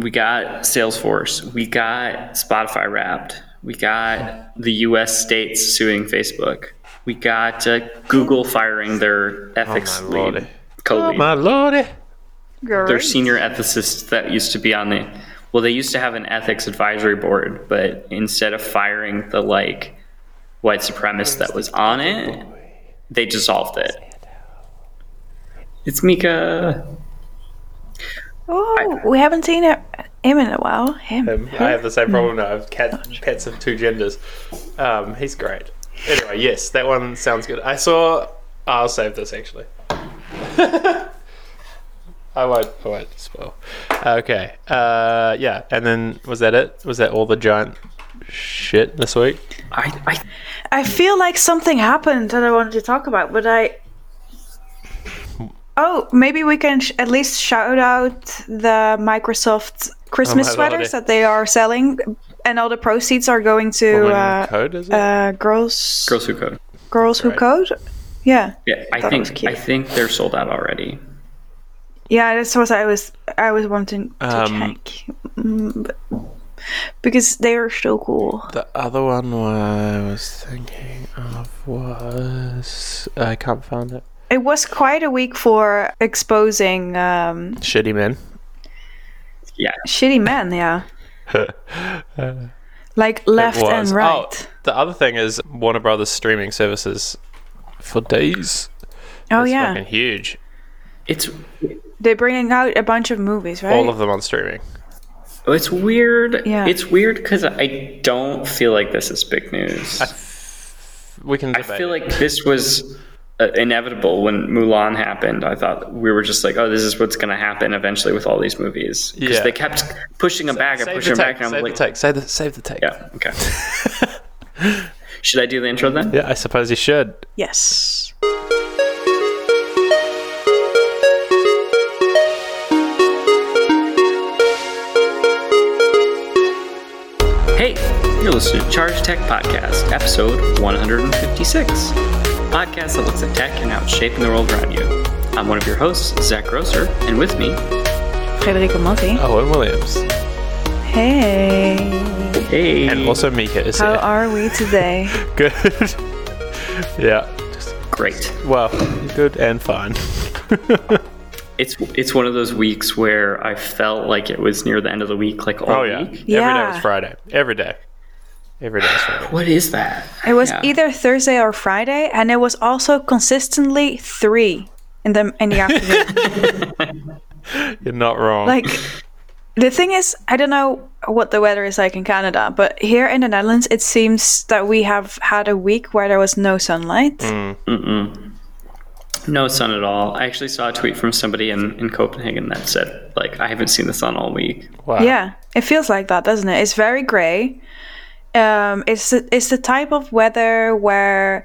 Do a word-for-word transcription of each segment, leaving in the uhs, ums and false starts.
we got Salesforce, we got Spotify Wrapped, we got the U S states suing Facebook, we got uh, Google firing their ethics oh lead, co-lead. Oh my lordy. Their senior ethicist that used to be on the, well, they used to have an ethics advisory board, but instead of firing the like white supremacist that was on it, they dissolved it. It's Mika. Oh, I, we haven't seen him in a while. Him. Um, I have the same problem now. I've cat, cats of two genders. Um, he's great. Anyway, yes, that one sounds good. I saw. I'll save this actually. I won't, I won't spoil. Okay. Uh, yeah. And then was that it? Was that all the giant shit this week? I, I I feel like something happened that I wanted to talk about, but I... Oh, maybe we can sh- at least shout out the Microsoft Christmas oh sweaters that they are selling, and all the proceeds are going to... Uh, code, is it? Uh, girls... Girls Who Code. Girls Who Code? Yeah. Yeah, I, I think I think they're sold out already. Yeah, that's what I was I was wanting to um, check. Mm, because they are so cool. The other one I was thinking of was... I can't find it. It was quite a week for exposing... Um, shitty men. Yeah. Shitty men, yeah. uh, like left and right. Oh, the other thing is Warner Brothers streaming services for days. Oh, that's yeah. It's fucking huge. It's... They're bringing out a bunch of movies, right? All of them on streaming. Oh, it's weird. Yeah. It's weird because I don't feel like this is big news. I, f- we can I feel it. Like this was uh, inevitable when Mulan happened. I thought we were just like, oh, this is what's going to happen eventually with all these movies. Because yeah. they kept pushing them Sa- back and pushing the them take, back. And save I'm the like, take. Save, the, save the take. Yeah, okay. Should I do the intro then? Yeah, I suppose you should. Yes. Hey, you're listening to Charge Tech Podcast, episode one fifty-six. A podcast that looks at tech and how it's shaping the world around you. I'm one of your hosts, Zach Grosser, and with me... Federico Monti. Oh, and Williams. Hey. Hey. And also Mika is how here. How are we today? Good. Yeah. Just great. Well, good and fine. It's it's one of those weeks where I felt like it was near the end of the week, like all oh, yeah. week. Yeah. Every day was Friday. Every day. Every day was Friday. What is that? It was yeah. either Thursday or Friday, and it was also consistently three in the in the afternoon. You're not wrong. Like the thing is, I don't know what the weather is like in Canada, but here in the Netherlands, it seems that we have had a week where there was no sunlight. Mm. Mm-mm. No sun at all. I actually saw a tweet from somebody in, in Copenhagen that said, like, I haven't seen the sun all week. Wow. Yeah, it feels like that, doesn't it? It's very gray. Um, it's, the, it's the type of weather where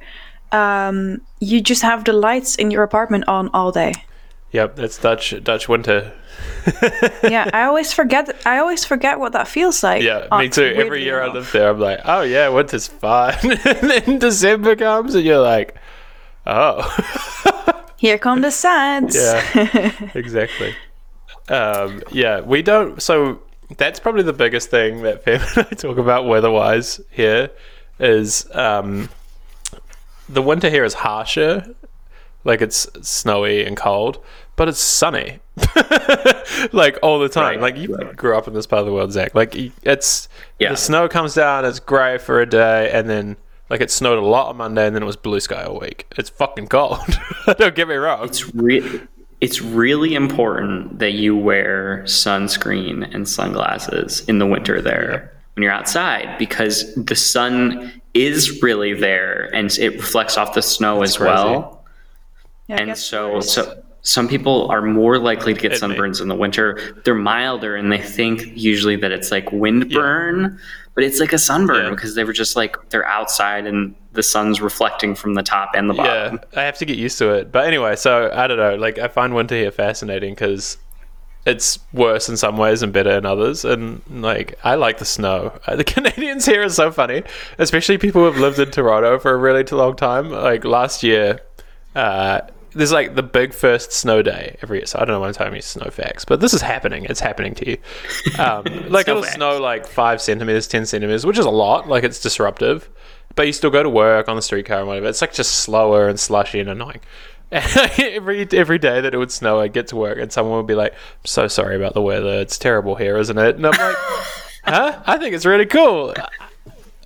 um, you just have the lights in your apartment on all day. Yep, it's Dutch Dutch winter. Yeah, I always forget I always forget what that feels like. Yeah, me too. Every year enough. I live there, I'm like, oh yeah, winter's fine. And then December comes and you're like, oh. Here come the suds. Yeah, exactly. Um, yeah, we don't... So that's probably the biggest thing that Pam and I talk about weather-wise here is um, the winter here is harsher. Like, it's snowy and cold, but it's sunny. Like, all the time. Right. Like, you right. grew up in this part of the world, Zach. Like, it's... Yeah. The snow comes down, it's grey for a day, and then... Like, it snowed a lot on Monday, and then it was blue sky all week. It's fucking cold. Don't get me wrong. It's really, it's really important that you wear sunscreen and sunglasses in the winter there yeah. when you're outside, because the sun is really there, and it reflects off the snow that's as crazy. Well. Yeah, and so, so some people are more likely to get it sunburns may. In the winter. They're milder, and they think usually that it's like windburn. Yeah. But it's like a sunburn yeah. because they were just like, they're outside and the sun's reflecting from the top and the bottom. Yeah, I have to get used to it. But anyway, so I don't know. Like, I find winter here fascinating because it's worse in some ways and better in others. And like, I like the snow. The Canadians here are so funny, especially people who have lived in Toronto for a really long time. Like last year, uh, there's like the big first snow day every year. So I don't know why I'm telling you snow facts, but this is happening. It's happening to you. Um, like it'll facts. snow like five centimeters, ten centimeters, which is a lot. Like it's disruptive, but you still go to work on the streetcar and whatever. It's like just slower and slushy and annoying. every every day that it would snow, I'd get to work and someone would be like, "I'm so sorry about the weather. It's terrible here, isn't it?" And I'm like, "Huh? I think it's really cool."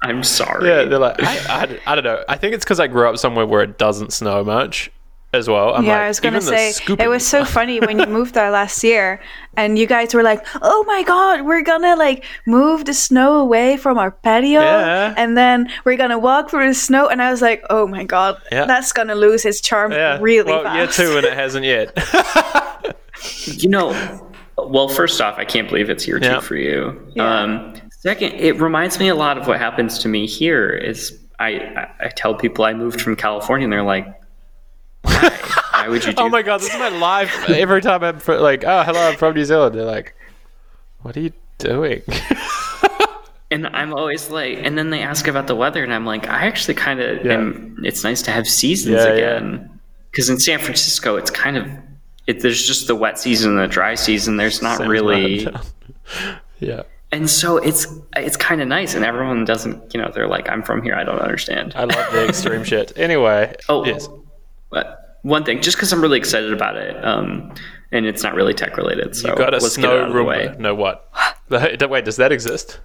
I'm sorry. Yeah, they're like, I, I, I don't know. I think it's because I grew up somewhere where it doesn't snow much as well. I'm yeah, like, I was going to say, it was so funny when you moved there last year and you guys were like, "Oh my God, we're going to like move the snow away from our patio." Yeah. And then we're going to walk through the snow. And I was like, "Oh my God, yeah. that's going to lose its charm yeah. really well, fast." Year two and it hasn't yet. You know, well, first off, I can't believe it's year two yeah. for you. Yeah. Um, Second, it reminds me a lot of what happens to me here. Is I, I tell people I moved from California, and they're like, "Why, Why would you do?" Oh my God, this is my life. Every time I'm fr- like, "Oh, hello, I'm from New Zealand." They're like, "What are you doing?" And I'm always like, and then they ask about the weather, and I'm like, I actually kind of yeah. am. It's nice to have seasons yeah, again, because yeah. in San Francisco, it's kind of it, there's just the wet season and the dry season. There's not Same really, yeah. And so it's it's kind of nice, and everyone doesn't, you know, they're like, "I'm from here, I don't understand." I love the extreme shit. Anyway. Oh, yes. But one thing, just because I'm really excited about it, um, and it's not really tech related, so you got a let's snow get it Roomba. No, what? Wait, does that exist?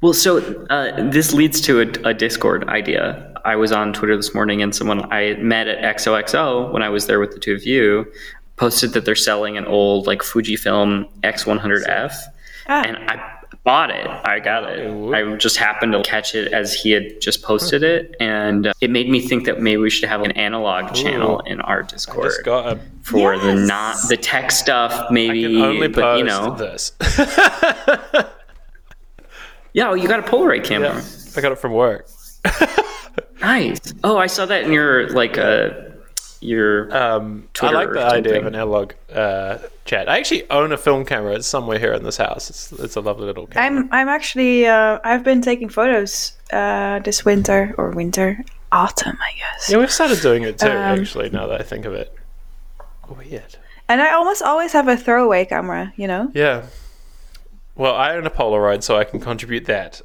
Well, so uh, this leads to a, a Discord idea. I was on Twitter this morning, and someone I met at X O X O when I was there with the two of you posted that they're selling an old like Fujifilm X one hundred F. Ah. And I bought it. I got it. Ooh. I just happened to catch it as he had just posted Ooh. it. And uh, it made me think that maybe we should have an analog Ooh. channel in our Discord a- for yes. the not the tech stuff, maybe. I can only but, post you know. this. Yeah, well, you got a Polaroid camera. Yeah, I got it from work. Nice. Oh, I saw that in your, like, uh, your um, Twitter. I like the idea of an analog uh, chat. I actually own a film camera. It's somewhere here in this house. It's it's a lovely little camera. I'm I'm actually uh, I've been taking photos uh, this winter or winter autumn, I guess. Yeah, we've started doing it too. Um, actually, now that I think of it, weird. And I almost always have a throwaway camera, you know. Yeah. Well, I own a Polaroid, so I can contribute that.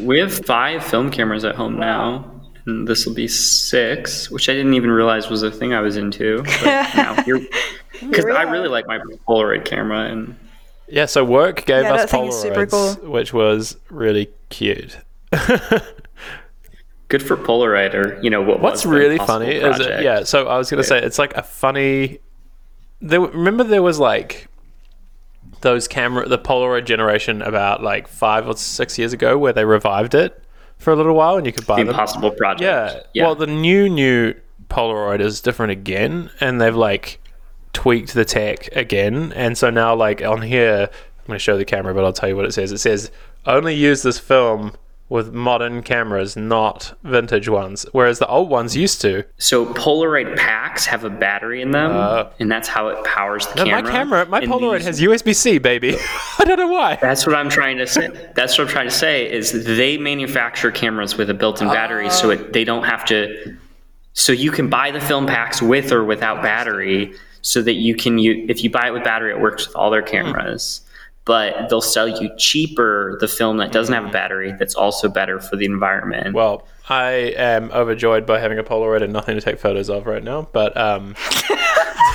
We have five film cameras at home now. And this will be six, which I didn't even realize was a thing I was into. Because I really like my Polaroid camera. And yeah, so work gave yeah, us Polaroids, cool. which was really cute. Good for Polaroid, or you know what? What's was really funny project. is it, yeah. So I was gonna yeah. say it's like a funny. There, remember there was like those camera, the Polaroid generation, about like five or six years ago, where they revived it for a little while, and you could buy the them. Impossible Project. Yeah. yeah. Well, the new new Polaroid is different again, and they've like tweaked the tech again, and so now like on here, I'm going to show the camera, but I'll tell you what it says. It says only use this film with modern cameras, not vintage ones, whereas the old ones used to. So Polaroid packs have a battery in them, uh, and that's how it powers the no, camera. My camera, my and Polaroid these- has U S B C, baby. I don't know why. That's what I'm trying to say. That's what I'm trying to say is they manufacture cameras with a built-in uh, battery, so it, they don't have to. So you can buy the film packs with or without battery, so that you can. You if you buy it with battery, it works with all their cameras. Hmm. But they'll sell you cheaper the film that doesn't have a battery, that's also better for the environment. Well, I am overjoyed by having a Polaroid and nothing to take photos of right now, but um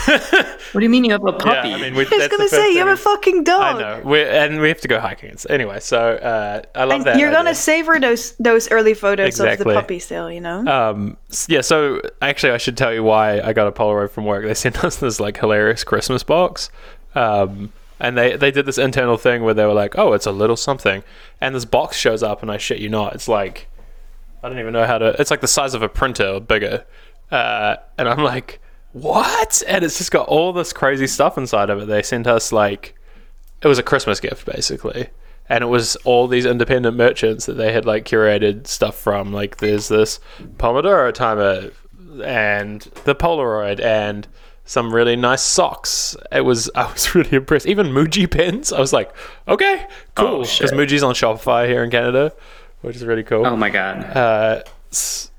what do you mean you have a puppy? Yeah, I mean, we, I was going to say, you have a fucking dog. I know, we're, and we have to go hiking. Anyway, so uh, I love and that you're going to savor those those early photos exactly. of the puppy still, you know? Um, yeah, so actually I should tell you why I got a Polaroid from work. They sent us this like hilarious Christmas box. Um And they, they did this internal thing where they were like, "Oh, it's a little something." And this box shows up, and I shit you not, it's like, I don't even know how to, it's like the size of a printer or bigger. Uh, and I'm like, "What?" And it's just got all this crazy stuff inside of it. They sent us like, it was a Christmas gift, basically. And it was all these independent merchants that they had like curated stuff from. Like there's this Pomodoro timer and the Polaroid and some really nice socks. It was I was really impressed. Even Muji pins. I was like, "Okay, cool." Because oh, Muji's on Shopify here in Canada, which is really cool. Oh my god! Uh,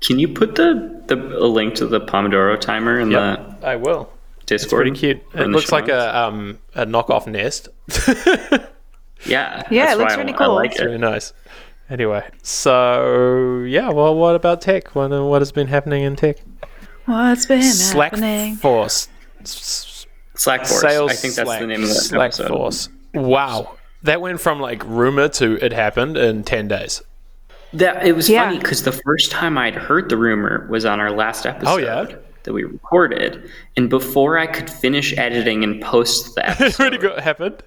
Can you put the, the a link to the Pomodoro timer in yep, the I will. Discord? It's pretty cute. It looks like a um a knockoff Nest. yeah. Yeah, it looks really I, cool. I like it's it. Really nice. Anyway, so yeah, well, what about tech? What, what has been happening in tech? What's been Slack happening? Force. Slack Force. Sales I think that's Slack. The name of the Slack episode. Force. Wow. That went from like rumor to it happened in ten days. That It was yeah. funny because the first time I'd heard the rumor was on our last episode. Oh, yeah. That we recorded. And before I could finish editing and post the episode, it already got, happened.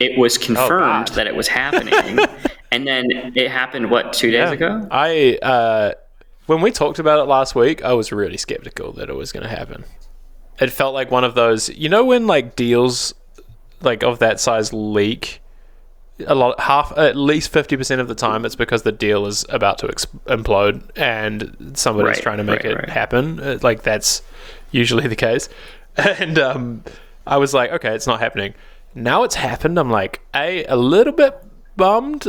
It was confirmed oh, that it was happening. And then it happened, what, two days yeah. ago? I uh, when we talked about it last week, I was really skeptical that it was going to happen. It felt like one of those, you know, when like deals like of that size leak. A lot, half, at least fifty percent of the time, it's because the deal is about to exp- implode and somebody's right, trying to make right, it right. happen. Like, that's usually the case. And um, I was like, okay, it's not happening. Now it's happened. I'm like, A, a little bit bummed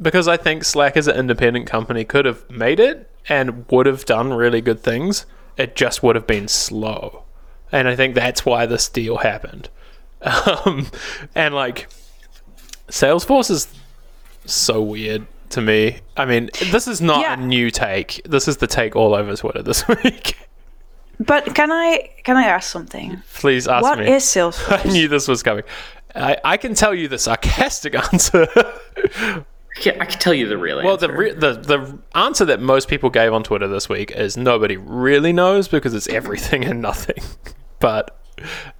because I think Slack as an independent company could have made it and would have done really good things. It just would have been slow. And I think that's why this deal happened. Um, and like... Salesforce is so weird to me. I mean, this is not yeah. a new take. This is the take all over Twitter this week. But can I can I ask something? Please ask what me. What is Salesforce? I knew this was coming. I, I can tell you the sarcastic answer. yeah, I can tell you the real well, answer. Well, the, re- the, the answer that most people gave on Twitter this week is nobody really knows because it's everything and nothing. But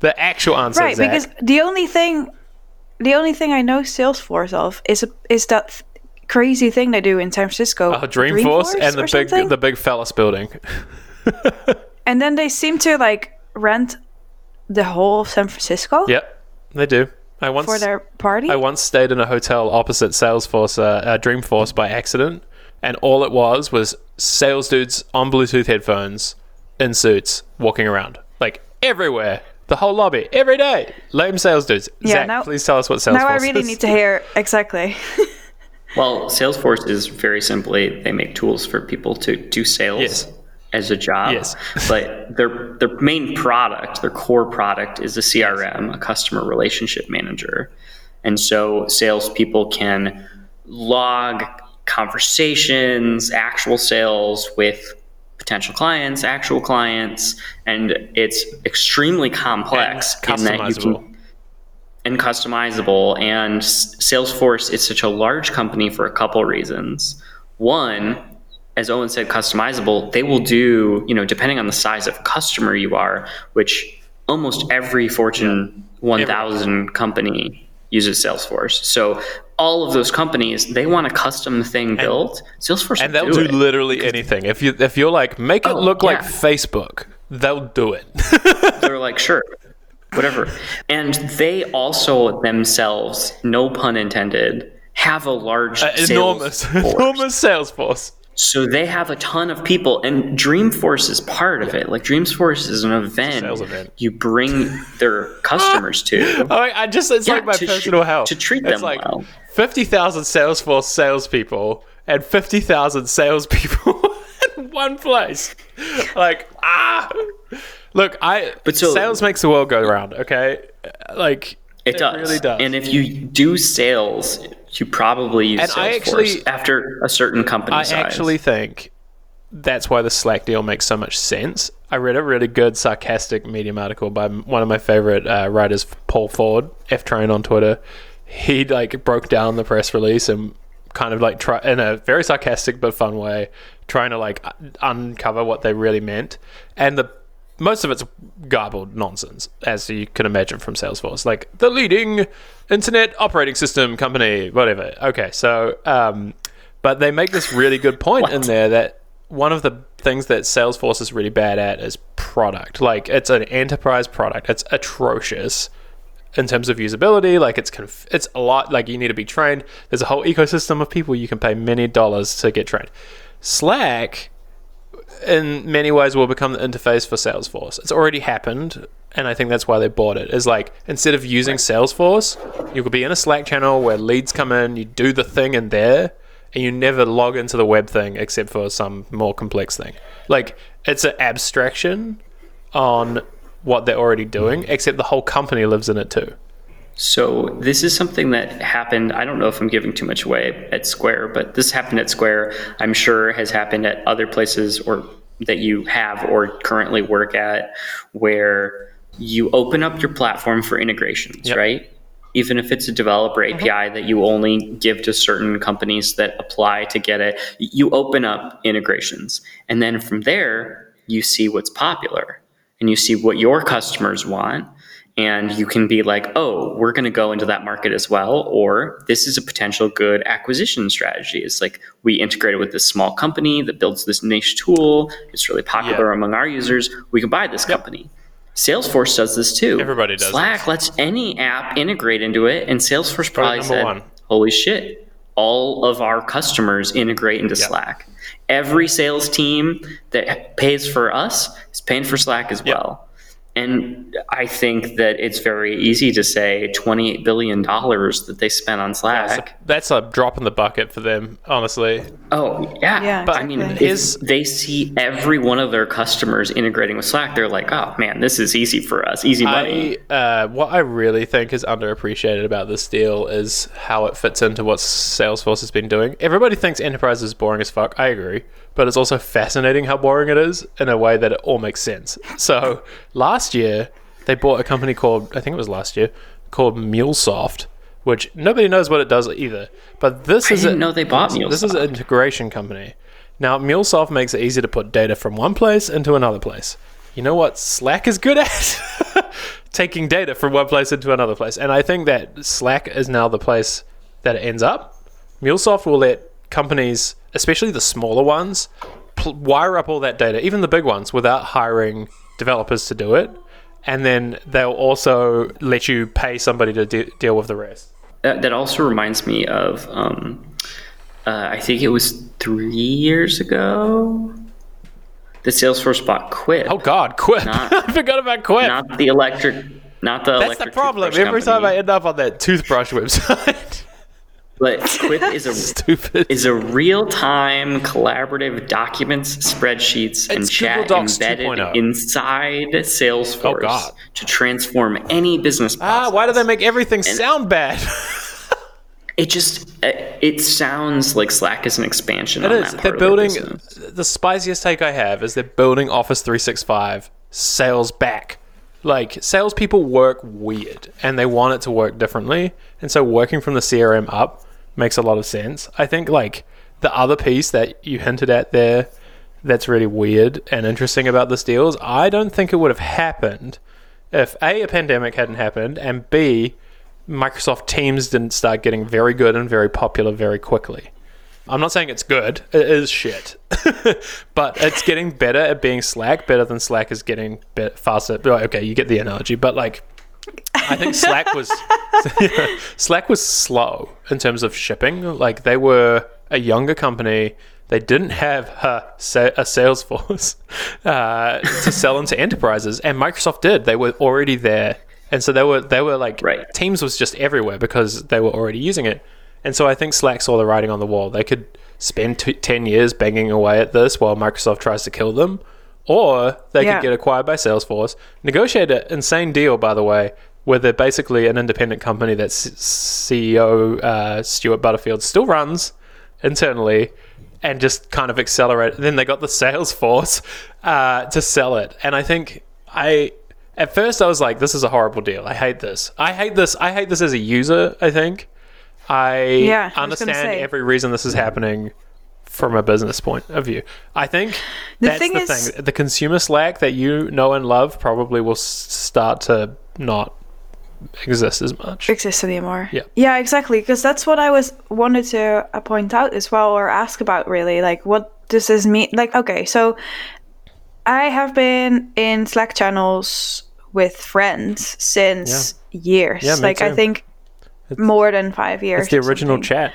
the actual answer right, is Right, because the only thing... The only thing I know Salesforce of is a, is that th- crazy thing they do in San Francisco. Oh, Dreamforce, Dreamforce and the big something? the big phallus building. And then they seem to like rent the whole of San Francisco. Yep, they do. I once for their party. I once stayed in a hotel opposite Salesforce, uh, uh, Dreamforce by accident, and all it was was sales dudes on Bluetooth headphones in suits walking around like everywhere. The whole lobby, every day. Lame sales dudes. Yeah, Zach, now, please tell us what Salesforce is. Now I really is. need to hear, exactly. Well, Salesforce is very simply, they make tools for people to do sales yes. as a job. Yes. But their their main product, their core product is a C R M, a customer relationship manager. And so salespeople can log conversations, actual sales with potential clients, actual clients, and it's extremely complex and in that you can and customizable. And Salesforce is such a large company for a couple reasons. One, as Owen said, customizable. They will do, you know, depending on the size of customer you are, which almost every Fortune one thousand company uses Salesforce. So all of those companies, they want a custom thing built. And, Salesforce, and they'll do, do literally anything. If you if you're like, make oh, it look yeah. like Facebook, they'll do it. They're like, sure, whatever. And they also themselves, no pun intended, have a large, uh, sales enormous, force. enormous sales force. So they have a ton of people, and Dreamforce is part of it. Like Dreamforce is an event, event. you bring their customers to. I, I just—it's yeah, like my personal sh- health to treat it's them like well. Fifty thousand Salesforce salespeople and fifty thousand salespeople in one place. Like ah, look, I. But so, sales makes the world go round. Okay, like it, it does. really does. And if you do sales. You probably use and Salesforce I actually, after a certain company I size. I actually think that's why the Slack deal makes so much sense. I read a really good sarcastic Medium article by one of my favorite uh, writers, Paul Ford, F-Train on Twitter. He like broke down the press release and kind of like try in a very sarcastic but fun way, trying to like uncover what they really meant. And the most of it's garbled nonsense, as you can imagine from Salesforce. Like, the leading internet operating system company, whatever. Okay, so... Um, but they make this really good point in there that one of the things that Salesforce is really bad at is product. Like, it's an enterprise product. It's atrocious in terms of usability. Like, it's conf- it's a lot... Like, you need to be trained. There's a whole ecosystem of people. You can pay many dollars to get trained. Slack... in many ways will become the interface for Salesforce. It's already happened, and I think that's why they bought it. Is like, instead of using Salesforce, you could be in a Slack channel where leads come in, you do the thing in there, and you never log into the web thing except for some more complex thing. Like, it's an abstraction on what they're already doing, except the whole company lives in it too. So this is something that happened, I don't know if I'm giving too much away at Square, but this happened at Square, I'm sure has happened at other places or that you have or currently work at, where you open up your platform for integrations, yep. right? Even if it's a developer A P I mm-hmm. that you only give to certain companies that apply to get it, you open up integrations. And then from there, you see what's popular and you see what your customers want. And you can be like, oh, we're going to go into that market as well. Or this is a potential good acquisition strategy. It's like, we integrated with this small company that builds this niche tool. It's really popular yeah. among our users. We can buy this yep. company. Salesforce does this too. Everybody does. Slack this. lets any app integrate into it. And Salesforce probably said, one. holy shit, all of our customers integrate into yep. Slack. Every sales team that pays for us is paying for Slack as yep. well. And I think that it's very easy to say twenty-eight billion dollars that they spent on Slack. Yeah, so that's a drop in the bucket for them, honestly. Oh, yeah. yeah but exactly. I mean, if they see every one of their customers integrating with Slack, they're like, oh, man, this is easy for us. Easy money. I, uh, what I really think is underappreciated about this deal is how it fits into what Salesforce has been doing. Everybody thinks enterprise is boring as fuck. I agree. But it's also fascinating how boring it is in a way that it all makes sense. So last year, they bought a company called, I think it was last year, called MuleSoft, which nobody knows what it does either. But this I is didn't a, know they bought MuleSoft. This is an integration company. Now, MuleSoft makes it easy to put data from one place into another place. You know what Slack is good at? Taking data from one place into another place. And I think that Slack is now the place that it ends up. MuleSoft will let companies, especially the smaller ones, pl- wire up all that data, even the big ones, without hiring developers to do it. And then they'll also let you pay somebody to de- deal with the rest. That, that also reminds me of, um, uh, I think it was three years ago, that Salesforce bought Quip. Oh God, Quip. Not, I forgot about Quip. Not the electric, not the That's electric the problem. Every company. time I end up on that toothbrush website. But Quip is a Stupid. is a real-time collaborative documents, spreadsheets, and it's chat embedded two point oh inside Salesforce oh, God. to transform any business process. Ah, why do they make everything and sound bad? It just it sounds like Slack is an expansion. It on is. That part they're building the spiciest take I have is they're building Office three sixty-five sales back. Like, salespeople work weird, and they want it to work differently, and so working from the C R M up makes a lot of sense. I think, like, the other piece that you hinted at there that's really weird and interesting about this deal is I don't think it would have happened if, A, a pandemic hadn't happened, and B, Microsoft Teams didn't start getting very good and very popular very quickly. I'm not saying it's good. It is shit. But it's getting better at being Slack, better than Slack is getting bit faster. Okay, you get the analogy. But, like, I think Slack was Slack was slow in terms of shipping. Like, they were a younger company. They didn't have a, a sales force uh, to sell into enterprises. And Microsoft did. They were already there. And so they were, they were like, right. Teams was just everywhere because they were already using it. And so I think Slack saw the writing on the wall. They could spend t- ten years banging away at this while Microsoft tries to kill them, or they yeah. could get acquired by Salesforce, negotiate an insane deal, by the way, where they're basically an independent company that c- CEO uh, Stuart Butterfield still runs internally, and just kind of accelerate. Then they got the Salesforce uh, to sell it. And I think I... At first I was like, this is a horrible deal. I hate this. I hate this. I hate this as a user, I think. I yeah, understand I every reason this is happening from a business point of view. I think the that's thing the is, thing. The consumer Slack that you know and love probably will start to not exist as much. Exist anymore. Yeah, yeah, exactly. Because that's what I was wanted to point out as well, or ask about really. Like, what does this mean? Like, okay, so I have been in Slack channels with friends since yeah. years. Yeah, me like, too. I think... It's, more than five years. It's the original chat.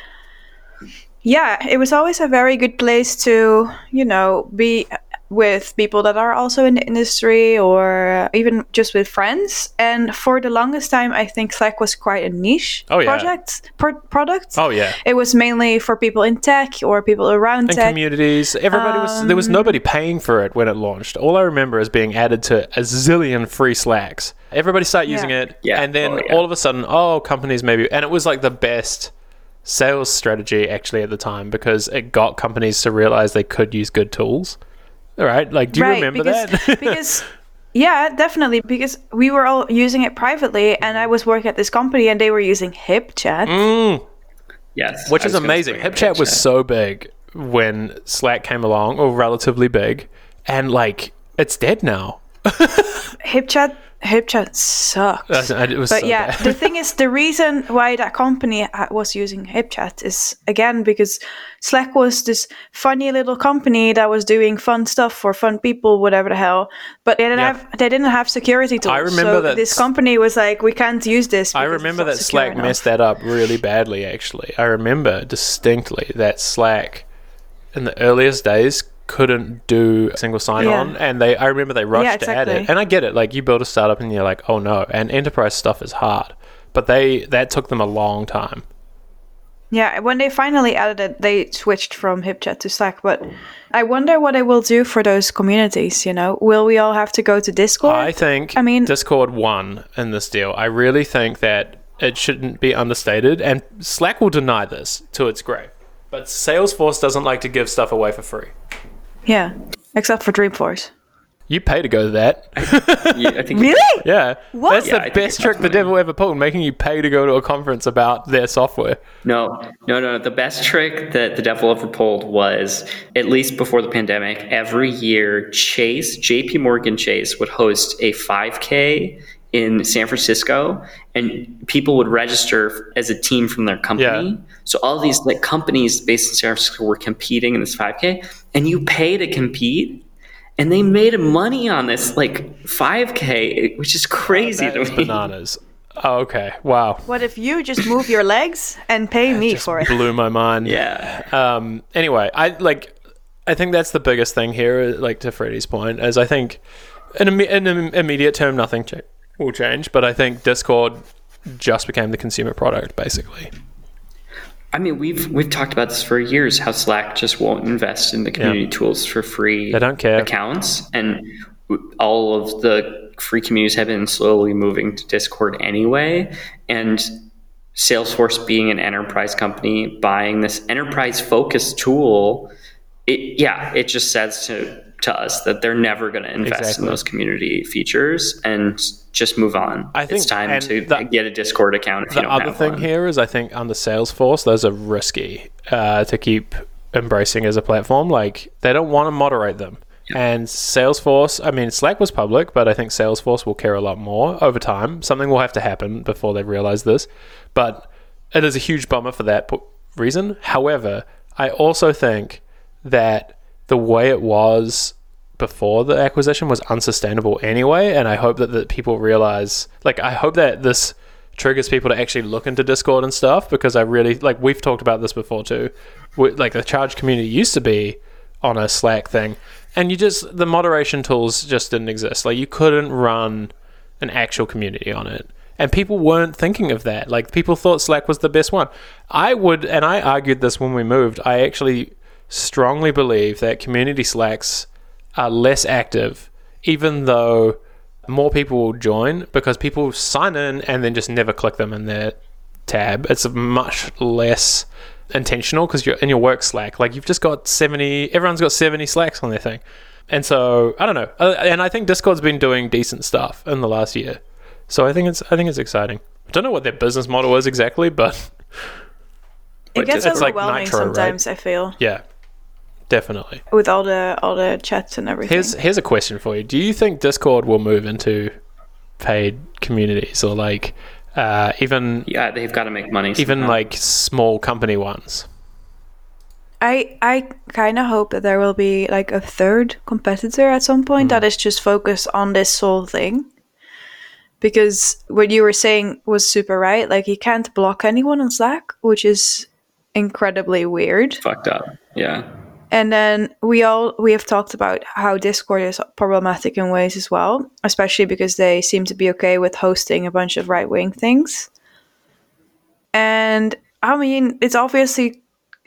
Yeah, it was always a very good place to, you know, be with people that are also in the industry or even just with friends. And for the longest time, I think Slack was quite a niche oh, yeah. project, pro- product. Oh, yeah. It was mainly for people in tech or people around and tech. And communities. Everybody um, was, there was nobody paying for it when it launched. All I remember is being added to a zillion free Slacks. Everybody started yeah. using it. Yeah. And then oh, yeah. all of a sudden, oh, companies maybe. And it was like the best sales strategy actually at the time because it got companies to realize they could use good tools. All right, like, do you right, remember because, that? Because, yeah, definitely, because we were all using it privately, and I was working at this company, and they were using HipChat. Mm. Yes. Which is amazing. HipChat, HipChat was so big when Slack came along, or relatively big, and, like, it's dead now. HipChat... HipChat sucks. It was but so yeah, bad. The thing is, the reason why that company was using HipChat is, again, because Slack was this funny little company that was doing fun stuff for fun people, whatever the hell. But they didn't yeah. have they didn't have security tools. I remember so that this company was like, we can't use this. I remember that Slack enough. messed that up really badly. Actually, I remember distinctly that Slack in the earliest days couldn't do single sign-on yeah. and they I remember they rushed yeah, exactly. to add it, and I get it, like, you build a startup and you're like, oh no, and enterprise stuff is hard, but they that took them a long time. Yeah, when they finally added it, they switched from HipChat to Slack. But I wonder what it will do for those communities, you know. Will we all have to go to Discord? I think I mean Discord won in this deal. I really think that it shouldn't be understated, and Slack will deny this to its grave, but Salesforce doesn't like to give stuff away for free. Yeah, except for Dreamforce. You pay to go to that. I, yeah, I think really? Yeah. What? That's yeah, the I best trick the devil ever pulled, making you pay to go to a conference about their software. No, no, no. The best trick that the devil ever pulled was, at least before the pandemic, every year Chase, J P Morgan Chase, would host a five K in San Francisco, and people would register as a team from their company. Yeah. So all these like companies based in San Francisco were competing in this five K, and you pay to compete, and they made money on this like five K, which is crazy oh, that to me. Bananas. Oh, okay. Wow. What if you just move your legs and pay me just for it? Blew my mind. Yeah. Um. Anyway, I like. I think that's the biggest thing here. Like, to Freddie's point, is I think in an imme- immediate term, nothing changed. Will change, but I think Discord just became the consumer product, basically. I mean, we've we've talked about this for years, how Slack just won't invest in the community yeah. tools for free they don't care. accounts, and all of the free communities have been slowly moving to Discord anyway, and Salesforce being an enterprise company, buying this enterprise-focused tool, it yeah, it just says to to us that they're never going to invest exactly. in those community features and just move on. I think it's time to the, get a Discord account if you don't have one. The other thing here is I think under Salesforce, those are risky uh, to keep embracing as a platform. Like, they don't want to moderate them. Yeah. And Salesforce, I mean, Slack was public, but I think Salesforce will care a lot more over time. Something will have to happen before they realize this. But it is a huge bummer for that po- reason. However, I also think that the way it was before the acquisition was unsustainable anyway, and I hope that, that people realize, like, I hope that this triggers people to actually look into Discord and stuff, because I really, like, we've talked about this before too, we, like, the Charge community used to be on a Slack thing, and you just, the moderation tools just didn't exist. Like, you couldn't run an actual community on it, and people weren't thinking of that. Like, people thought Slack was the best one. I would, and I argued this when we moved, I actually strongly believe that community Slacks are less active, even though more people will join, because people sign in and then just never click them in their tab. It's much less intentional, because you're in your work Slack, like, you've just got seventy, everyone's got seventy Slacks on their thing. And so I don't know, and I think Discord's been doing decent stuff in the last year, so I think it's I think it's exciting. I don't know what their business model is exactly, but it gets overwhelming, like, nitro, sometimes, right? I feel yeah definitely. With all the all the chats and everything. Here's here's a question for you. Do you think Discord will move into paid communities, or like uh, even yeah, they've got to make money somehow. Even like small company ones? I I kind of hope that there will be like a third competitor at some point mm. that is just focused on this sole thing. Because what you were saying was super right. Like, you can't block anyone on Slack, which is incredibly weird. Fucked up. Yeah. And then we all we have talked about how Discord is problematic in ways as well, especially because they seem to be okay with hosting a bunch of right-wing things. And I mean, it's obviously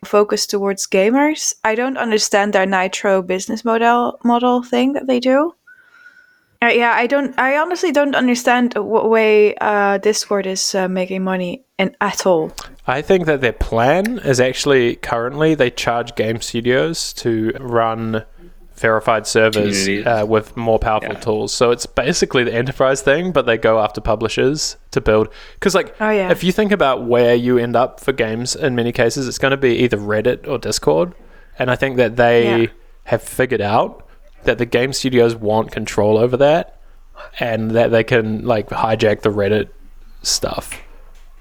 focused towards gamers. I don't understand their Nitro business model model thing that they do. Uh, yeah, I don't. I honestly don't understand what way uh, Discord is uh, making money in at all. I think that their plan is actually currently they charge game studios to run verified servers uh, with more powerful yeah. tools. So it's basically the enterprise thing, but they go after publishers to build. Because like, oh, yeah. if you think about where you end up for games, in many cases, it's going to be either Reddit or Discord. And I think that they yeah. have figured out that the game studios want control over that, and that they can like hijack the Reddit stuff.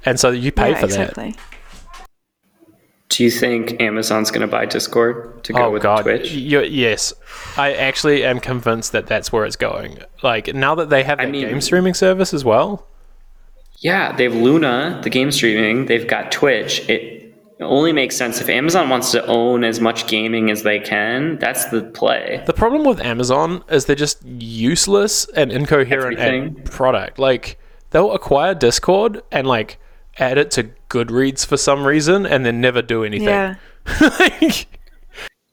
And so you pay yeah, for exactly. that. Do you think Amazon's going to buy Discord to go oh, with God. Twitch? You're, yes. I actually am convinced that that's where it's going. Like, now that they have that I mean, game streaming service as well. Yeah, they have Luna, the game streaming. They've got Twitch. It only makes sense if Amazon wants to own as much gaming as they can. That's the play. The problem with Amazon is they're just useless and incoherent at product. Like, they'll acquire Discord and like add it to Goodreads for some reason and then never do anything. Yeah. like,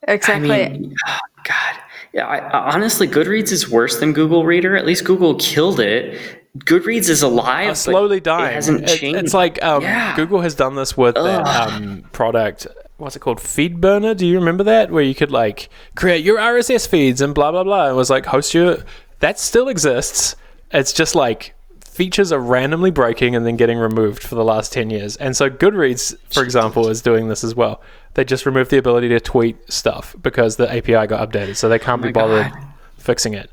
exactly. I mean, oh God. Yeah, I, I, honestly, Goodreads is worse than Google Reader. At least Google killed it. Goodreads is alive. Uh, slowly dying. It hasn't it, changed. It's like um, yeah. Google has done this with that um, product. What's it called? FeedBurner. Do you remember that? Where you could like create your R S S feeds and blah, blah, blah. It was like host your... That still exists. It's just like... features are randomly breaking and then getting removed for the last ten years. And so Goodreads, for example, is doing this as well. They just removed the ability to tweet stuff because the A P I got updated, so they can't oh be bothered God. fixing it.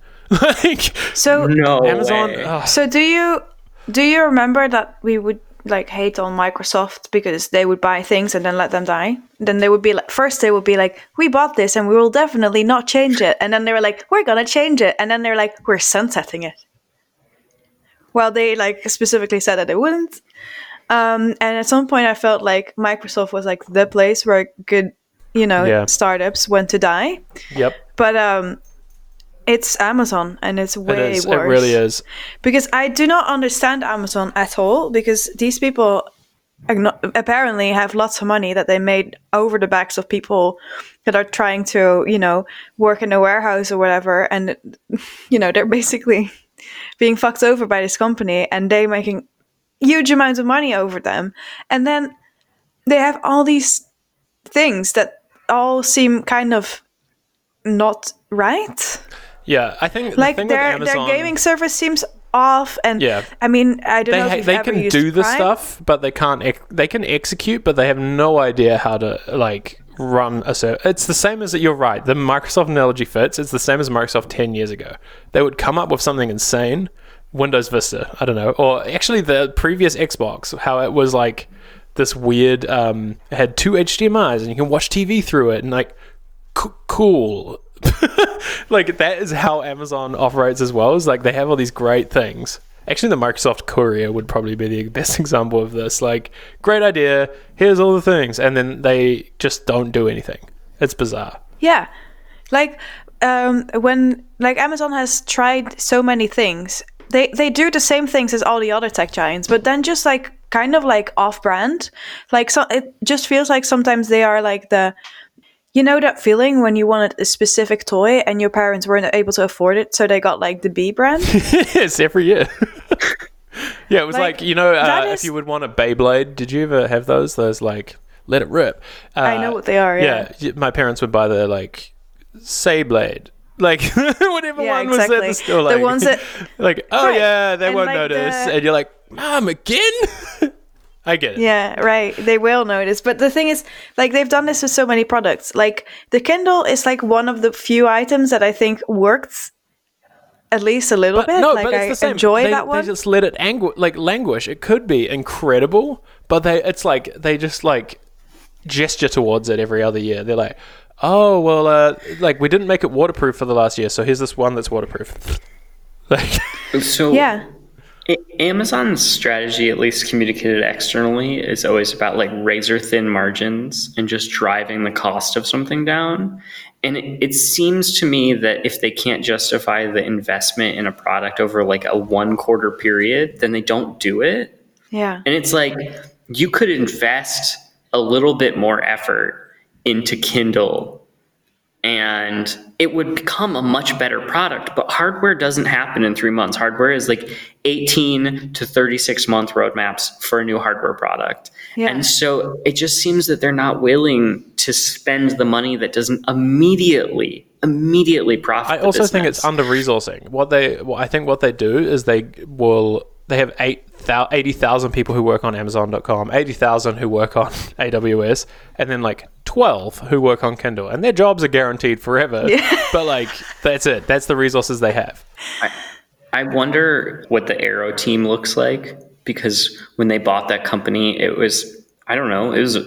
like so no Amazon. Oh. So do you do you remember that we would like hate on Microsoft because they would buy things and then let them die? Then they would be like, first they would be like, we bought this and we will definitely not change it. And then they were like, we're gonna change it. And then they're like, we're sunsetting it. Well, they like specifically said that they wouldn't. Um, and at some point I felt like Microsoft was like the place where good, you know, yeah. startups went to die. Yep. But um, it's Amazon and it's way it is. worse. It really is. Because I do not understand Amazon at all, because these people apparently have lots of money that they made over the backs of people that are trying to, you know, work in a warehouse or whatever. And, you know, they're basically... being fucked over by this company, and they making huge amounts of money over them. And then they have all these things that all seem kind of not right. Yeah, I think like the thing their, with Amazon, their gaming service seems off. And yeah. I mean, I don't they, know if you've they ever can used do the Prime. stuff, but they can't. Ex- they can execute, but they have no idea how to like run a server. It's the same as that. You're right. The Microsoft analogy fits. It's the same as Microsoft ten years ago. They would come up with something insane. Windows Vista, I don't know, or actually the previous Xbox, how it was like this weird. Um, it had two H D M Is, and you can watch T V through it, and like c- cool. Like that is how Amazon operates as well. Is like they have all these great things. Actually, the Microsoft Courier would probably be the best example of this. Like, great idea, here's all the things, and then they just don't do anything. It's bizarre. Yeah, like um, when like Amazon has tried so many things, they they do the same things as all the other tech giants, but then just like kind of like off-brand. Like, so it just feels like sometimes they are like the. You know that feeling when you wanted a specific toy and your parents weren't able to afford it, so they got like the B brand? Yes, every year. Yeah, it was like, like you know, uh, is... if you would want a Beyblade, did you ever have those? Those like, let it rip. Uh, I know what they are, yeah. Yeah, my parents would buy the like, Sayblade. Like, whatever yeah, one exactly. was at the store. Like, the ones that... like, oh right. yeah, they and won't like notice. The... And you're like, Mom, again? I get it. Yeah, right. They will notice. But the thing is, like, they've done this with so many products. Like, the Kindle is, like, one of the few items that I think worked at least a little but, bit. No, like, but it's I the same. enjoy they, that one. They just let it angu- like languish. It could be incredible, but they it's like they just, like, gesture towards it every other year. They're like, oh, well, uh, like, we didn't make it waterproof for the last year, so here's this one that's waterproof. Like, so... Yeah. Amazon's strategy, at least communicated externally, is always about like razor thin margins and just driving the cost of something down. And it, it seems to me that if they can't justify the investment in a product over like a one quarter period, then they don't do it. Yeah. And it's like, you could invest a little bit more effort into Kindle and it would become a much better product, but hardware doesn't happen in three months. Hardware is like eighteen to thirty-six month roadmaps for a new hardware product. Yeah. And so it just seems that they're not willing to spend the money that doesn't immediately, immediately profit I the also business. Think it's under-resourcing. What they, well, I think what they do is they will, they have eighty thousand people who work on Amazon dot com, eighty thousand who work on A W S, and then like twelve who work on Kindle, and their jobs are guaranteed forever. Yeah. But like, that's it. That's the resources they have. I, I wonder what the Eero team looks like, because when they bought that company, it was, I don't know, it was,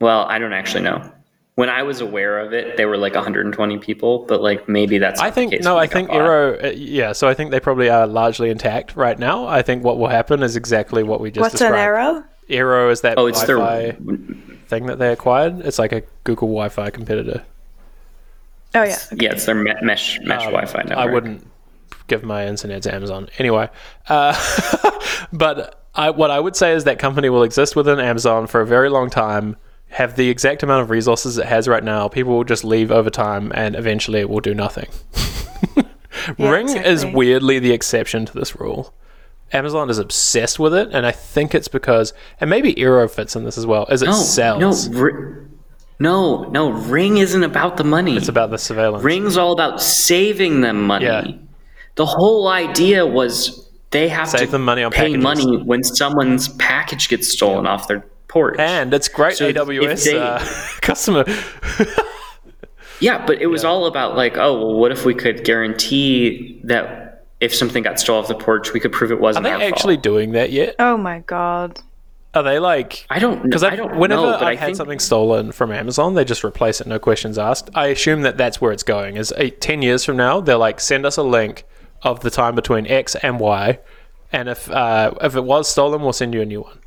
well, I don't actually know. When I was aware of it, they were like one hundred twenty people, but like maybe that's not I think the case no, I think Eero, uh, yeah. So I think they probably are largely intact right now. I think what will happen is exactly what we just What's described. What's an Eero? Eero is that oh, it's Wi-Fi their... thing that they acquired. It's like a Google Wi-Fi competitor. Oh yeah, okay. Yeah, it's their me- mesh mesh um, Wi-Fi network. I wouldn't give my internet to Amazon anyway. Uh, but I, what I would say is that company will exist within Amazon for a very long time. Have the exact amount of resources it has right now. People will just leave over time and eventually it will do nothing. Yeah, Ring exactly. is weirdly the exception to this rule. Amazon is obsessed with it, and I think it's because, and maybe Eero fits in this as well, is it no, sells. No, ri- no, no, Ring isn't about the money. It's about the surveillance. Ring's all about saving them money. Yeah. The whole idea was they have Save to them money on pay packages. money when someone's package gets stolen yeah. off their Porch. And it's great so A W S they, uh, customer. Yeah, but it was yeah. all about like, oh, well, what if we could guarantee that if something got stolen off the porch, we could prove it wasn't our fault. Are they actually fault. doing that yet? Oh my God. Are they like... I don't know. Because whenever know, but I've I had think... something stolen from Amazon, they just replace it, no questions asked. I assume that that's where it's going. Is eight, ten years from now, they're like, send us a link of the time between X and Y, and if uh, if it was stolen, we'll send you a new one.